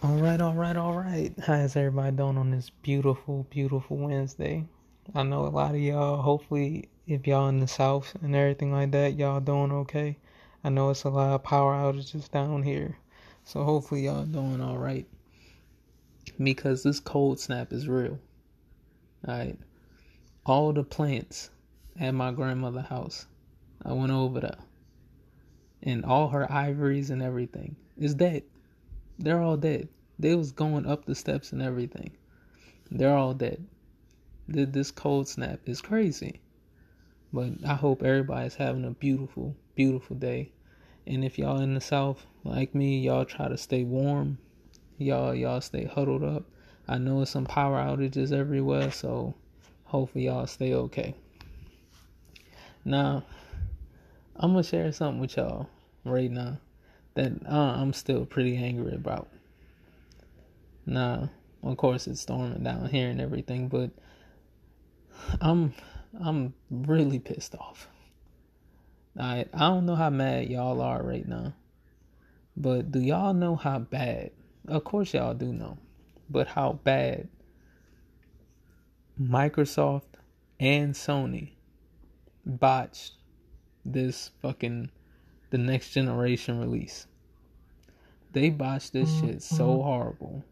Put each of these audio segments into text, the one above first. All right. How is everybody doing on this beautiful Wednesday? I know a lot of y'all, hopefully, if y'all in the South and everything like that, y'all doing okay. I know it's a lot of power outages down here. So hopefully y'all doing all right. Because this cold snap is real. All right. All the plants at my grandmother's house, I went over there. And all her ivories and everything is dead. They're all dead. They was going up the steps and everything. They're all dead. This cold snap is crazy. But I hope everybody's having a beautiful day. And if y'all in the South, like me, y'all try to stay warm. Y'all stay huddled up. I know it's some power outages everywhere, so hopefully y'all stay okay. Now, I'm going to share something with y'all right now that I'm still pretty angry about. Now, of course, it's storming down here and everything, but I'm really pissed off. I don't know how mad y'all are right now, but do y'all know how bad? Of course y'all do know, but how bad Microsoft and Sony botched this the next generation release. They botched this shit so horrible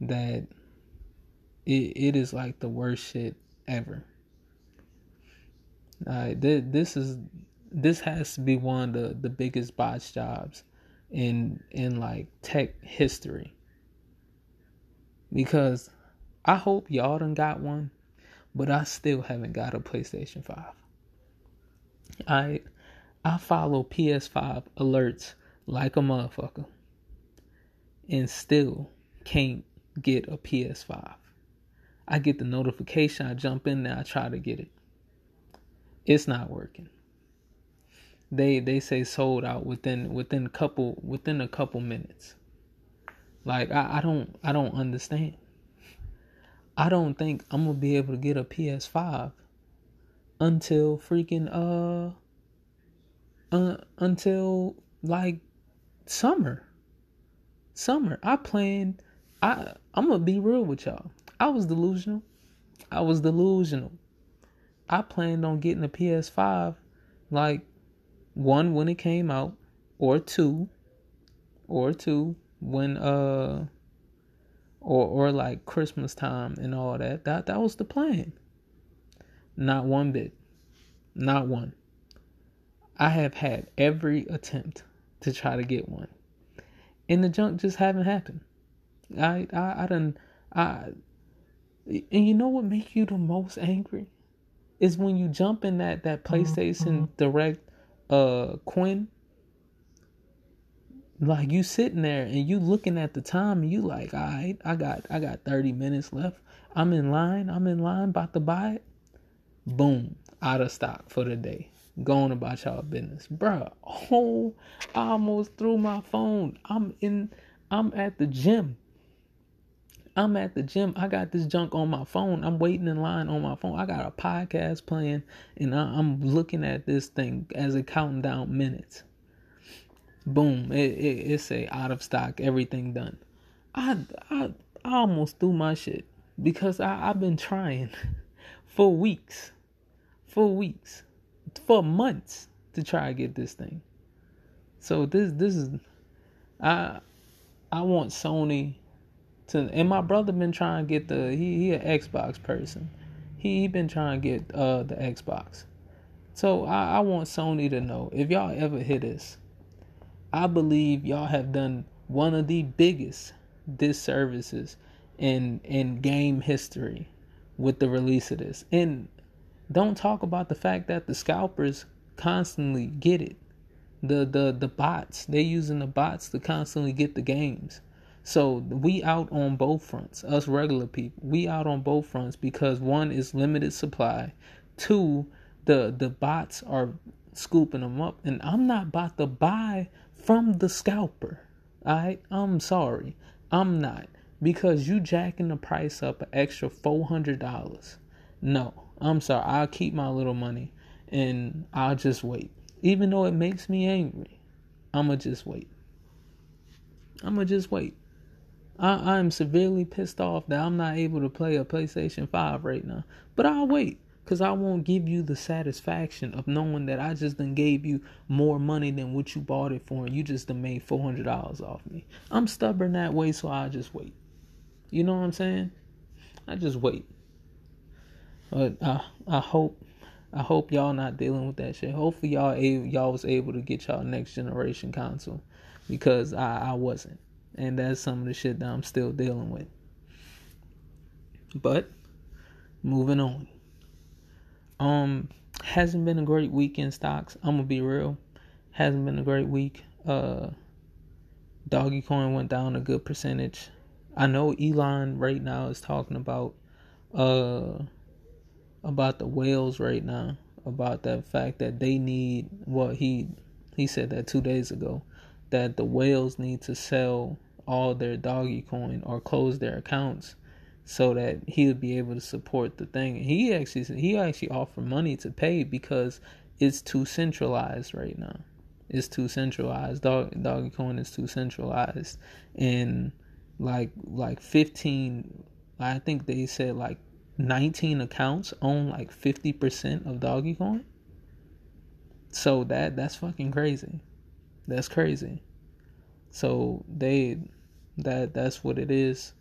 that it is like the worst shit ever. This has to be one of the biggest botched jobs in like tech history. Because I hope y'all done got one, but I still haven't got a PlayStation 5. I follow PS5 alerts like a motherfucker and still can't get a PS5. I get the notification, I jump in there, I try to get it. It's not working. They say sold out within a couple minutes. Like I don't understand. I don't think I'm gonna be able to get a PS5 until freaking until like summer. I'm gonna be real with y'all. I was delusional. I planned on getting a PS5 like one when it came out, or two when or like Christmas time and all that. That was the plan. Not one bit. Not one. I have had every attempt to try to get one, and the junk just haven't happened. And you know what makes you the most angry? Is when you jump in that PlayStation Direct, Quinn. Like you sitting there and you looking at the time and you like, all right, I got 30 minutes left. I'm in line, about to buy it. Boom, out of stock for the day. Going about y'all business, bruh. Oh, I almost threw my phone. I'm at the gym. I got this junk on my phone. I'm waiting in line on my phone. I got a podcast playing, and I'm looking at this thing as it counting down minutes. Boom. It say out of stock, everything done. I almost threw my shit because I've been trying for weeks, for months to try to get this thing. So this is, I want Sony. And my brother been trying to get he an Xbox person. He been trying to get the Xbox. So I want Sony to know, if y'all ever hear this, I believe y'all have done one of the biggest disservices in game history with the release of this. And don't talk about the fact that the scalpers constantly get it. The bots, they're using the bots to constantly get the games. So we out on both fronts, us regular people. We out on both fronts because one is limited supply. Two, the bots are scooping them up. And I'm not about to buy from the scalper. All right? I'm sorry. I'm not. Because you jacking the price up an extra $400. No, I'm sorry. I'll keep my little money and I'll just wait. Even though it makes me angry, I'm going to just wait. I am severely pissed off that I'm not able to play a PlayStation 5 right now. But I'll wait, because I won't give you the satisfaction of knowing that I just done gave you more money than what you bought it for, and you just done made $400 off me. I'm stubborn that way, so I just wait. You know what I'm saying? I just wait. But I hope y'all not dealing with that shit. Hopefully y'all was able to get y'all next generation console, because I wasn't. And that's some of the shit that I'm still dealing with. But moving on. Hasn't been a great week in stocks. I'm gonna be real. Hasn't been a great week. Dogecoin went down a good percentage. I know Elon right now is talking about the whales right now, about that fact that they need, well, he said that 2 days ago, that the whales need to sell all their Dogecoin or close their accounts so that he would be able to support the thing. He actually offered money to pay because it's too centralized right now. It's too centralized. Dogecoin is too centralized, and like 15, I think they said like 19 accounts own like 50% of Dogecoin. So that's fucking crazy. That's crazy. So that's what it is.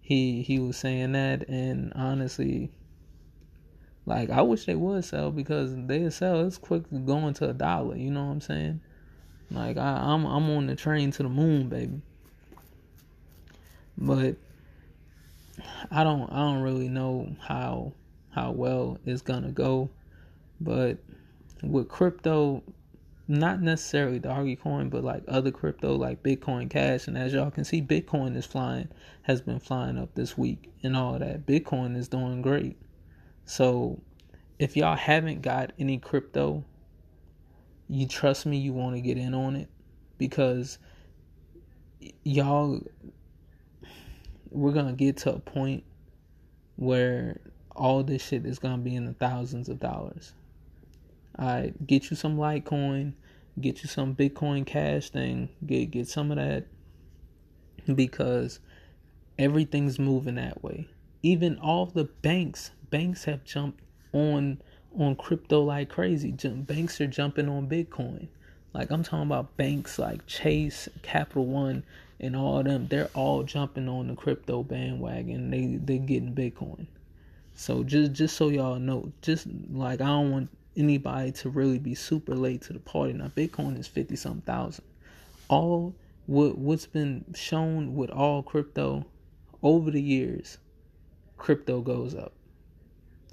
He was saying that, and honestly, like, I wish they would sell, because they'd sell, it's quick going to $1, you know what I'm saying? Like, I'm on the train to the moon, baby. But I don't really know how well it's gonna go. But with crypto, not necessarily Dogecoin, but like other crypto like Bitcoin Cash, and as y'all can see, Bitcoin is has been flying up this week and all that. Bitcoin is doing great. So if y'all haven't got any crypto, you trust me, you want to get in on it, because we're going to get to a point where all this shit is going to be in the thousands of dollars. Alright, get you some Litecoin, get you some Bitcoin Cash thing, get some of that, because everything's moving that way. Even all the banks have jumped on crypto like crazy. Banks are jumping on Bitcoin. Like, I'm talking about banks like Chase, Capital One, and all of them. They're all jumping on the crypto bandwagon. They're getting Bitcoin. So just so y'all know, just like, I don't want anybody to really be super late to the party. Now, Bitcoin is 50-something thousand. All what's been shown with all crypto over the years, crypto goes up.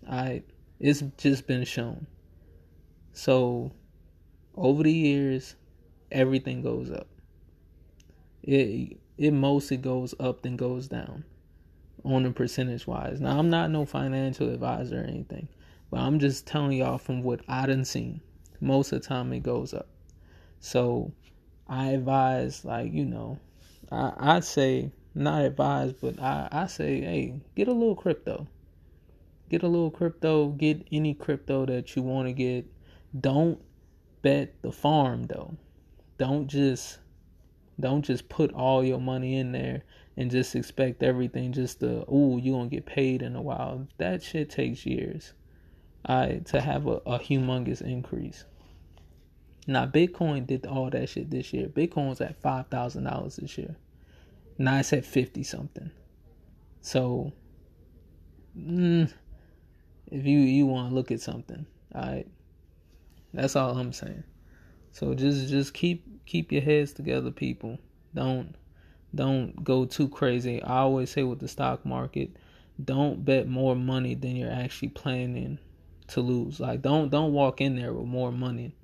Alright, it's just been shown. So over the years, everything goes up. It mostly goes up than goes down on a percentage wise. Now, I'm not no financial advisor or anything, but I'm just telling y'all from what I done seen. Most of the time it goes up. So I advise, like, you know, I say, not advise, but I say, hey, get a little crypto. Get a little crypto. Get any crypto that you want to get. Don't bet the farm, though. Don't just put all your money in there and just expect everything just to, you're going to get paid in a while. That shit takes years. To have a humongous increase. Now, Bitcoin did all that shit this year. Bitcoin's at $5,000 this year. Now it's at 50-something. So, if you want to look at something, that's all I'm saying. So just keep your heads together, people. Don't go too crazy. I always say with the stock market, don't bet more money than you're actually planning to lose. Like, don't walk in there with more money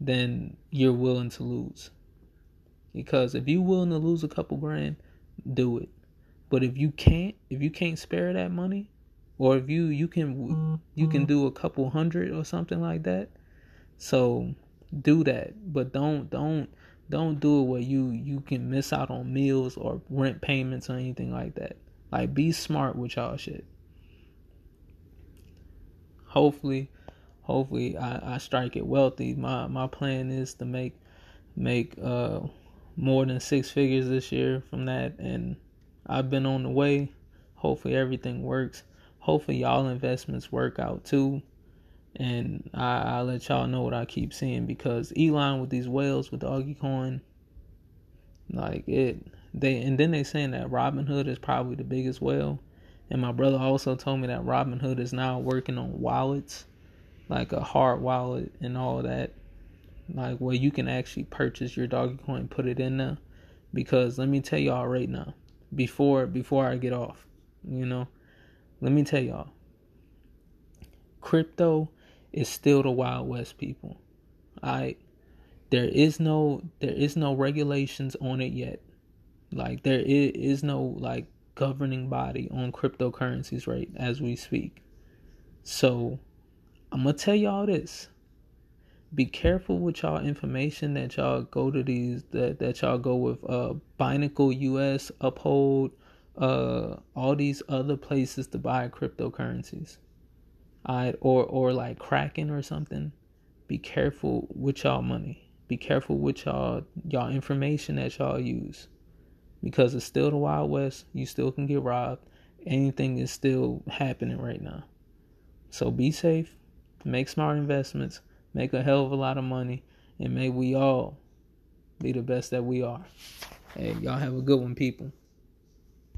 than you're willing to lose, because if you're willing to lose a couple grand, do it. But if you can't spare that money, or if you can do a couple hundred or something like that, so do that. But don't do it where you can miss out on meals or rent payments or anything like that. Like, be smart with y'all shit. Hopefully I strike it wealthy. My plan is to make more than six figures this year from that, and I've been on the way. Hopefully everything works. Hopefully y'all investments work out too. And I'll let y'all know what I keep seeing, because Elon with these whales with Dogecoin, like it, they, and then they saying that Robinhood is probably the biggest whale. And my brother also told me that Robinhood is now working on wallets, like a hard wallet and all that, like where you can actually purchase your Dogecoin, put it in there. Because let me tell y'all right now, before I get off, you know, let me tell y'all, crypto is still the Wild West, people. Alright, there is no regulations on it yet. Like there is no like governing body on cryptocurrencies right as we speak. So I'm gonna tell y'all this. Be careful with y'all information that y'all go to these, that y'all go with Binance US, Uphold, all these other places to buy cryptocurrencies. Alright, or like Kraken or something. Be careful with y'all money. Be careful with y'all information that y'all use. Because it's still the Wild West. You still can get robbed. Anything is still happening right now. So be safe. Make smart investments. Make a hell of a lot of money. And may we all be the best that we are. Hey, y'all have a good one, people.